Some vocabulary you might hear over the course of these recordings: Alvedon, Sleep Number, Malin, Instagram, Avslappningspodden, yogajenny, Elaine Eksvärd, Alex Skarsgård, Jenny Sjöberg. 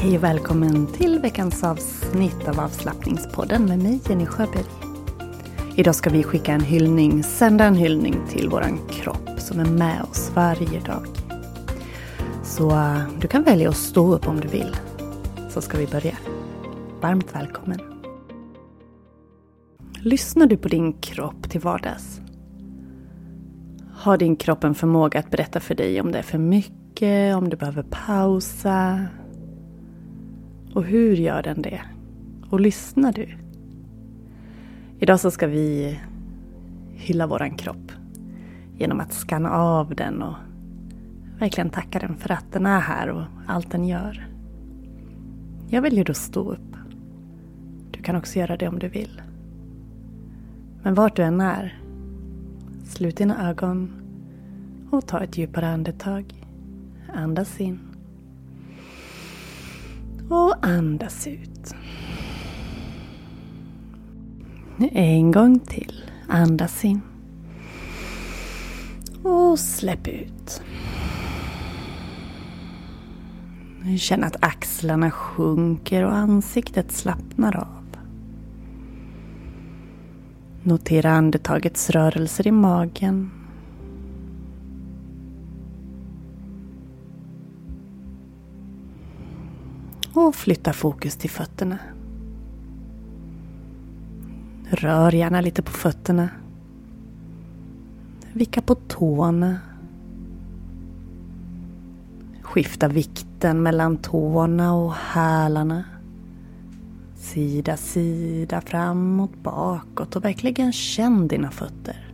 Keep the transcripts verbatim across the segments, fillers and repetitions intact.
Hej och välkommen till veckans avsnitt av Avslappningspodden med mig, Jenny Sjöberg. Idag ska vi skicka en hyllning, sända en hyllning till våran kropp som är med oss varje dag. Så du kan välja att stå upp om du vill. Så ska vi börja. Varmt välkommen. Lyssnar du på din kropp till vardags? Har din kropp en förmåga att berätta för dig om det är för mycket, om du behöver pausa? Och hur gör den det? Och lyssnar du? Idag så ska vi hylla våran kropp genom att skanna av den och verkligen tacka den för att den är här och allt den gör. Jag väljer att stå upp. Du kan också göra det om du vill. Men vart du än är, slut dina ögon och ta ett djupare andetag. Andas in. Och andas ut. En gång till. Andas in. Och släpp ut. Känn att axlarna sjunker och ansiktet slappnar av. Notera andetagets rörelser i magen. Och flytta fokus till fötterna. Rör gärna lite på fötterna. Vicka på tårna. Skifta vikten mellan tårna och hälarna. Sida, sida, framåt, bakåt och verkligen känn dina fötter.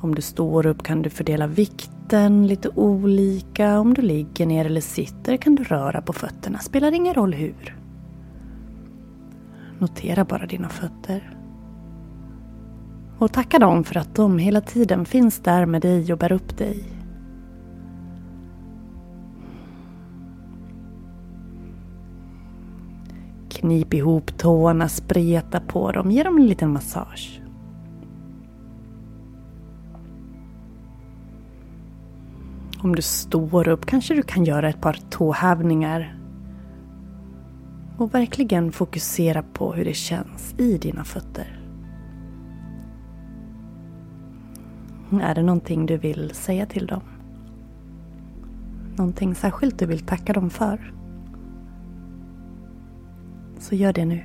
Om du står upp kan du fördela vikten lite olika. Om du ligger ner eller sitter kan du röra på fötterna. Spelar ingen roll hur. Notera bara dina fötter. Och tacka dem för att de hela tiden finns där med dig och bär upp dig. Knip ihop tårna, spreta på dem, ge dem en liten massage. Om du står upp kanske du kan göra ett par tåhävningar. Och verkligen fokusera på hur det känns i dina fötter. Är det någonting du vill säga till dem? Någonting särskilt du vill tacka dem för? Så gör det nu.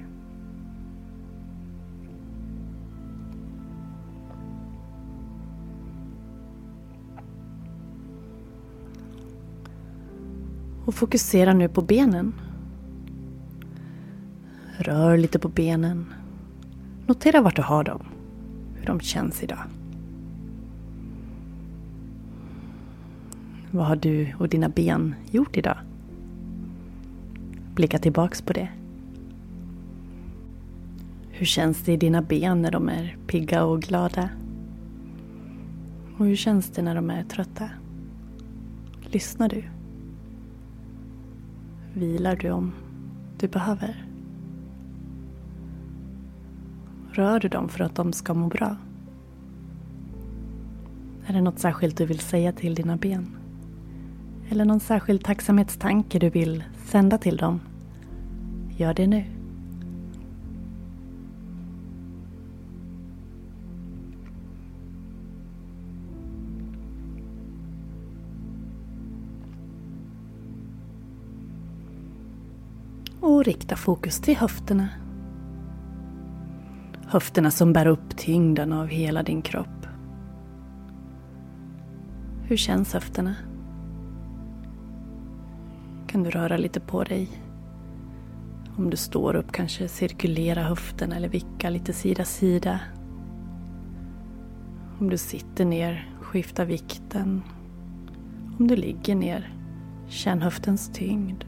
Och fokusera nu på benen. Rör lite på benen. Notera vart du har dem. Hur de känns idag. Vad har du och dina ben gjort idag? Blicka tillbaks på det. Hur känns det i dina ben när de är pigga och glada? Och hur känns det när de är trötta? Lyssnar du? Vilar du om du behöver? Rör du dem för att de ska må bra? Är det något särskilt du vill säga till dina ben? Eller någon särskild tacksamhetstanke du vill sända till dem? Gör det nu. Och rikta fokus till höfterna. Höfterna som bär upp tyngden av hela din kropp. Hur känns höfterna? Kan du röra lite på dig? Om du står upp kanske cirkulera höften eller vicka lite sida-sida. Om du sitter ner, skifta vikten. Om du ligger ner, känn höftens tyngd.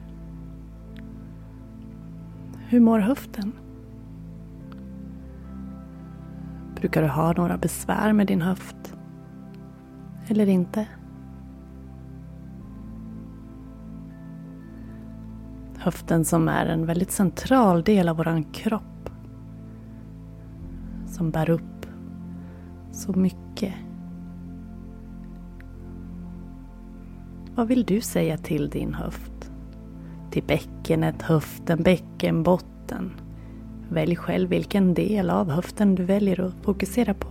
Hur mår höften? Brukar du ha några besvär med din höft? Eller inte? Höften som är en väldigt central del av våran kropp. Som bär upp så mycket. Vad vill du säga till din höft? Till bäckenet, höften, bäckenbotten. Välj själv vilken del av höften du väljer att fokusera på.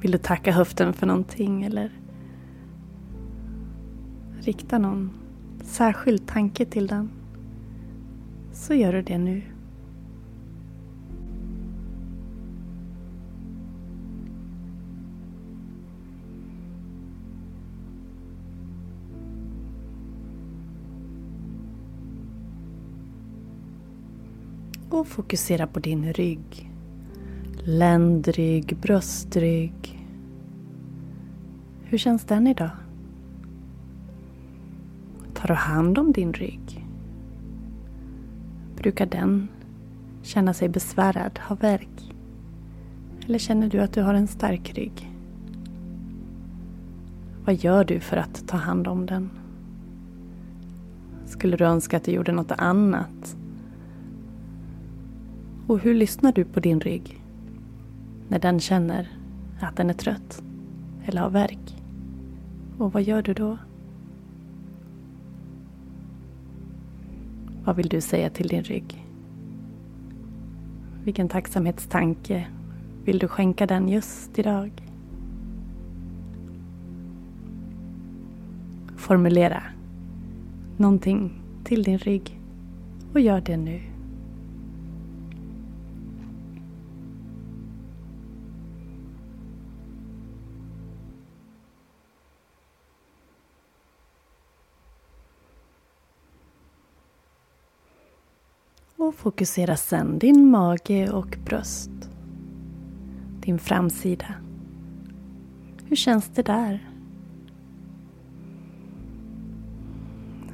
Vill du tacka höften för någonting eller rikta någon särskild tanke till den, så gör du det nu. Och fokusera på din rygg. Ländrygg, bröstrygg. Hur känns den idag? Tar du hand om din rygg? Brukar den känna sig besvärad, ha värk? Eller känner du att du har en stark rygg? Vad gör du för att ta hand om den? Skulle du önska att du gjorde något annat? Och hur lyssnar du på din rygg när den känner att den är trött eller har värk? Och vad gör du då? Vad vill du säga till din rygg? Vilken tacksamhetstanke vill du skänka den just idag? Formulera någonting till din rygg och gör det nu. Och fokusera sedan din mage och bröst. Din framsida. Hur känns det där?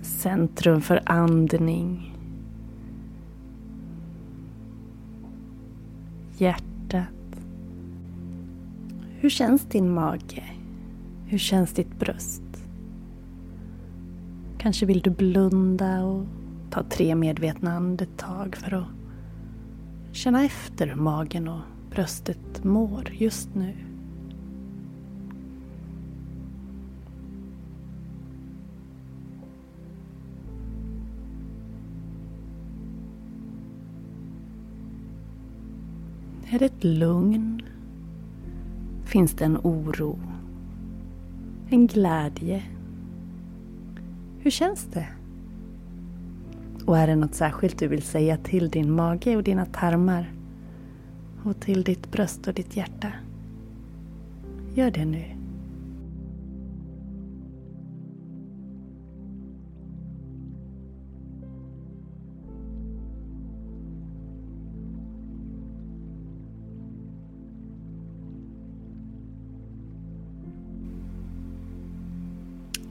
Centrum för andning. Hjärtat. Hur känns din mage? Hur känns ditt bröst? Kanske vill du blunda och ta tre medvetna andetag för att känna efter hur magen och bröstet mår just nu. Är det ett lugn? Finns det en oro? En glädje? Hur känns det? Och är det något särskilt du vill säga till din mage och dina tarmar och till ditt bröst och ditt hjärta? Gör det nu.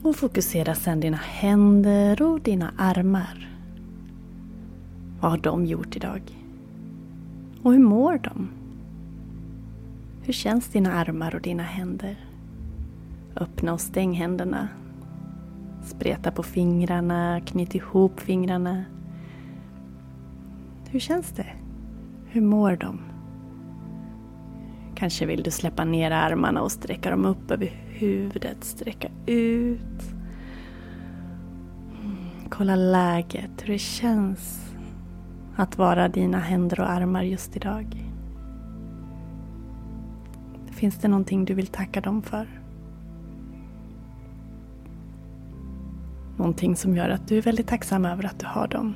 Och fokusera sedan dina händer och dina armar. Vad har de gjort idag? Och hur mår de? Hur känns dina armar och dina händer? Öppna och stäng händerna. Spreta på fingrarna, knyt ihop fingrarna. Hur känns det? Hur mår de? Kanske vill du släppa ner armarna och sträcka dem upp över huvudet. Sträcka ut. Kolla läget, hur det känns att vara dina händer och armar just idag. Finns det någonting du vill tacka dem för? Någonting som gör att du är väldigt tacksam över att du har dem.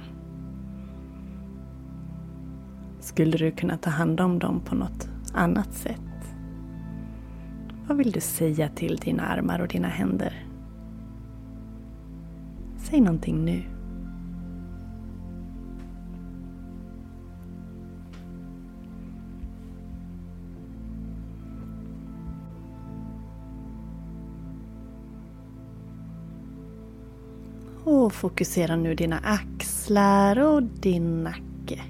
Skulle du kunna ta hand om dem på något annat sätt? Vad vill du säga till dina armar och dina händer? Säg någonting nu. Och fokusera nu dina axlar och din nacke.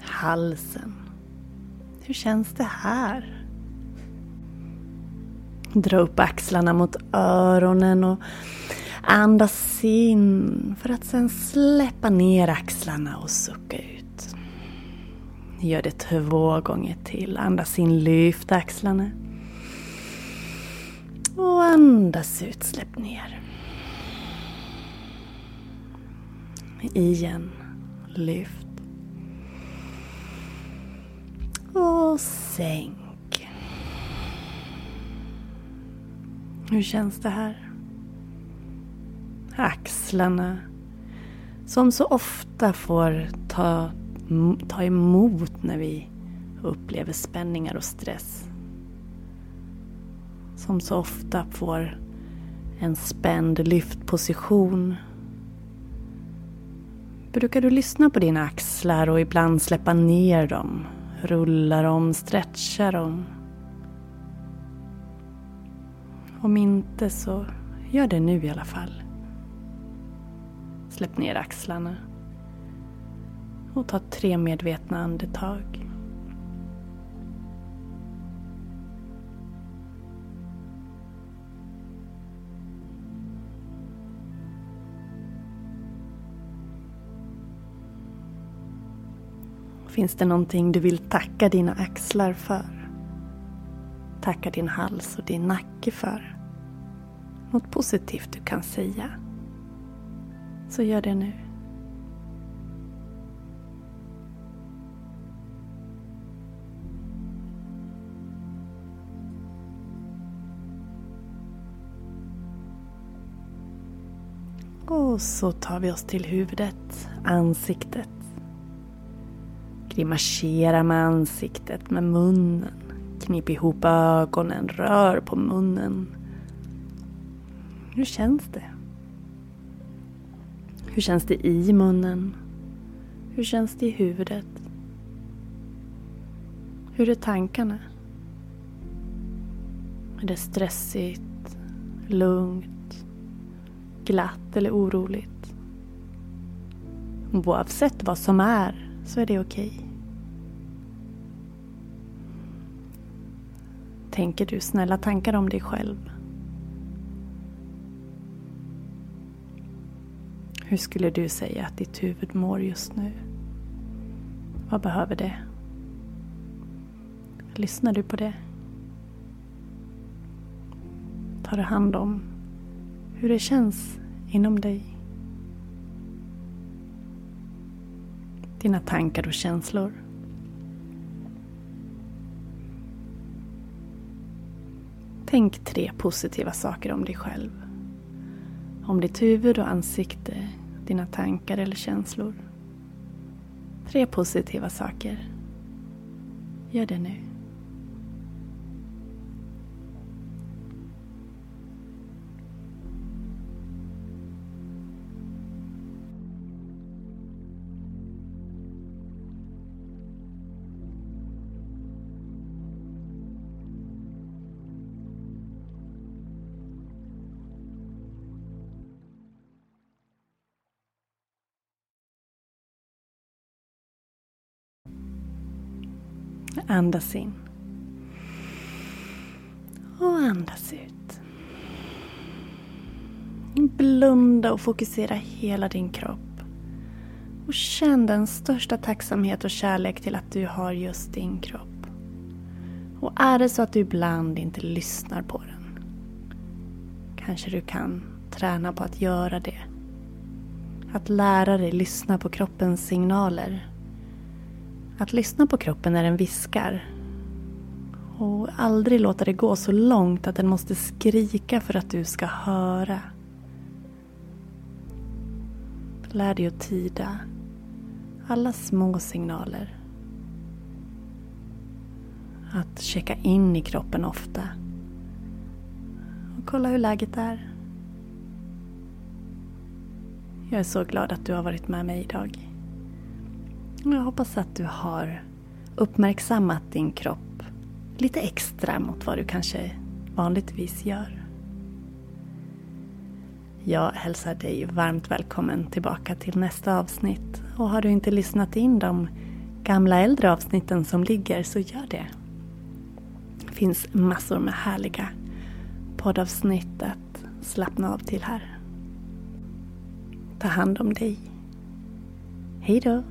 Halsen. Hur känns det här? Dra upp axlarna mot öronen och andas in för att sedan släppa ner axlarna och sucka ut. Gör det två gånger till. Andas in, lyft axlarna. Och andas ut, släpp ner. Igen, lyft. Och sänk. Hur känns det här? Axlarna som så ofta får ta, ta emot när vi upplever spänningar och stress. Som så ofta får en spänd lyftposition. Brukar du lyssna på dina axlar och ibland släppa ner dem, rulla dem, stretcha dem? Om inte så gör det nu i alla fall. Släpp ner axlarna och ta tre medvetna andetag. Finns det någonting du vill tacka dina axlar för? Tacka din hals och din nacke för? Något positivt du kan säga? Så gör det nu. Och så tar vi oss till huvudet, ansiktet. Grimasera med ansiktet, med munnen. Knip ihop ögonen, rör på munnen. Hur känns det? Hur känns det i munnen? Hur känns det i huvudet? Hur är tankarna? Är det stressigt, lugnt, glatt eller oroligt? Oavsett vad som är så är det okej. Tänker du snälla tankar om dig själv? Hur skulle du säga att ditt huvud mår just nu? Vad behöver det? Lyssnar du på det? Tar du hand om hur det känns inom dig? Dina tankar och känslor. Tänk tre positiva saker om dig själv. Om ditt huvud och ansikte, dina tankar eller känslor. Tre positiva saker. Gör det nu. Andas in. Och andas ut. Blunda och fokusera hela din kropp. Och känn den största tacksamhet och kärlek till att du har just din kropp. Och är det så att du ibland inte lyssnar på den, kanske du kan träna på att göra det. Att lära dig lyssna på kroppens signaler. Att lyssna på kroppen när den viskar. Och aldrig låta det gå så långt att den måste skrika för att du ska höra. Lär dig att tyda alla små signaler. Att checka in i kroppen ofta. Och kolla hur läget är. Jag är så glad att du har varit med mig idag. Jag hoppas att du har uppmärksammat din kropp lite extra mot vad du kanske vanligtvis gör. Jag hälsar dig varmt välkommen tillbaka till nästa avsnitt. Och har du inte lyssnat in de gamla äldre avsnitten som ligger, så gör det. Det finns massor med härliga poddavsnitt att slappna av till här. Ta hand om dig. Hej då!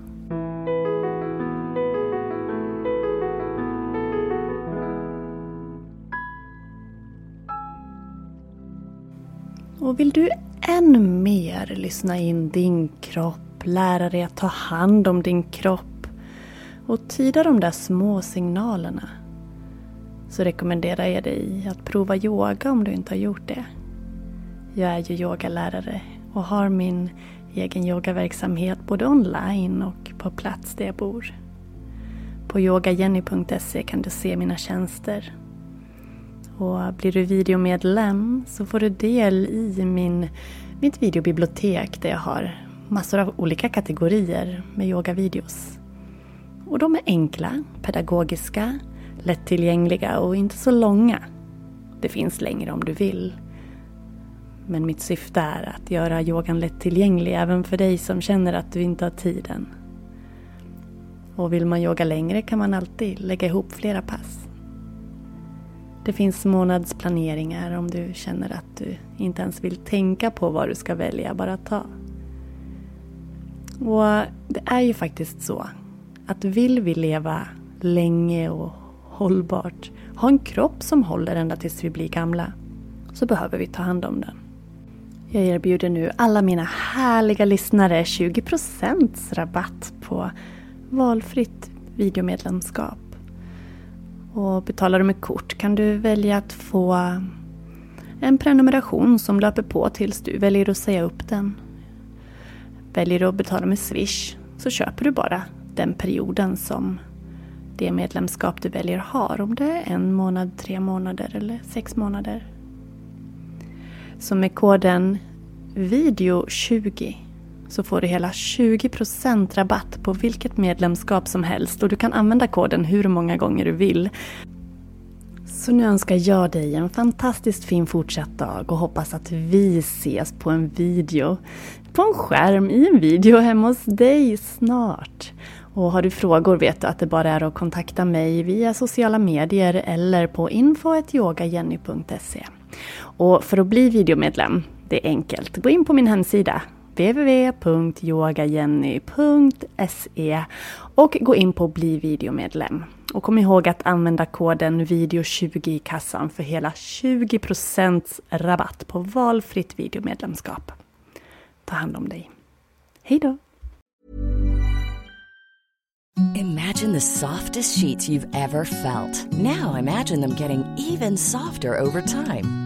Och vill du ännu mer lyssna in din kropp, lära dig att ta hand om din kropp och tyda de där små signalerna, så rekommenderar jag dig att prova yoga om du inte har gjort det. Jag är ju yogalärare och har min egen yogaverksamhet både online och på plats där jag bor. På yoga jenny punkt se kan du se mina tjänster. Och blir du videomedlem så får du del i min, mitt videobibliotek där jag har massor av olika kategorier med yogavideos. Och de är enkla, pedagogiska, lättillgängliga och inte så långa. Det finns längre om du vill. Men mitt syfte är att göra yogan lättillgänglig även för dig som känner att du inte har tiden. Och vill man yoga längre kan man alltid lägga ihop flera pass. Det finns månadsplaneringar om du känner att du inte ens vill tänka på vad du ska välja, bara ta. Och det är ju faktiskt så att vill vi leva länge och hållbart, ha en kropp som håller ända tills vi blir gamla, så behöver vi ta hand om den. Jag erbjuder nu alla mina härliga lyssnare tjugo procent rabatt på valfritt videomedlemskap. Och betalar du med kort kan du välja att få en prenumeration som löper på tills du väljer att säga upp den. Väljer du att betala med Swish så köper du bara den perioden som det medlemskap du väljer har. Om det är en månad, tre månader eller sex månader. Så med koden video tjugo så får du hela tjugo procent rabatt på vilket medlemskap som helst. Och du kan använda koden hur många gånger du vill. Så nu önskar jag dig en fantastiskt fin fortsatt dag. Och hoppas att vi ses på en video. På en skärm i en video hemma hos dig snart. Och har du frågor vet du att det bara är att kontakta mig via sociala medier. Eller på info snabel-a yogajenny punkt se. Och för att bli videomedlem, det är enkelt. Gå in på min hemsida. w w w punkt yogajenny punkt se och gå in på bli videomedlem. Och kom ihåg att använda koden video tjugo i kassan för hela tjugo procent rabatt på valfritt videomedlemskap. Ta hand om dig. Hej då! Imagine the softest sheets you've ever felt. Now imagine them getting even softer over time.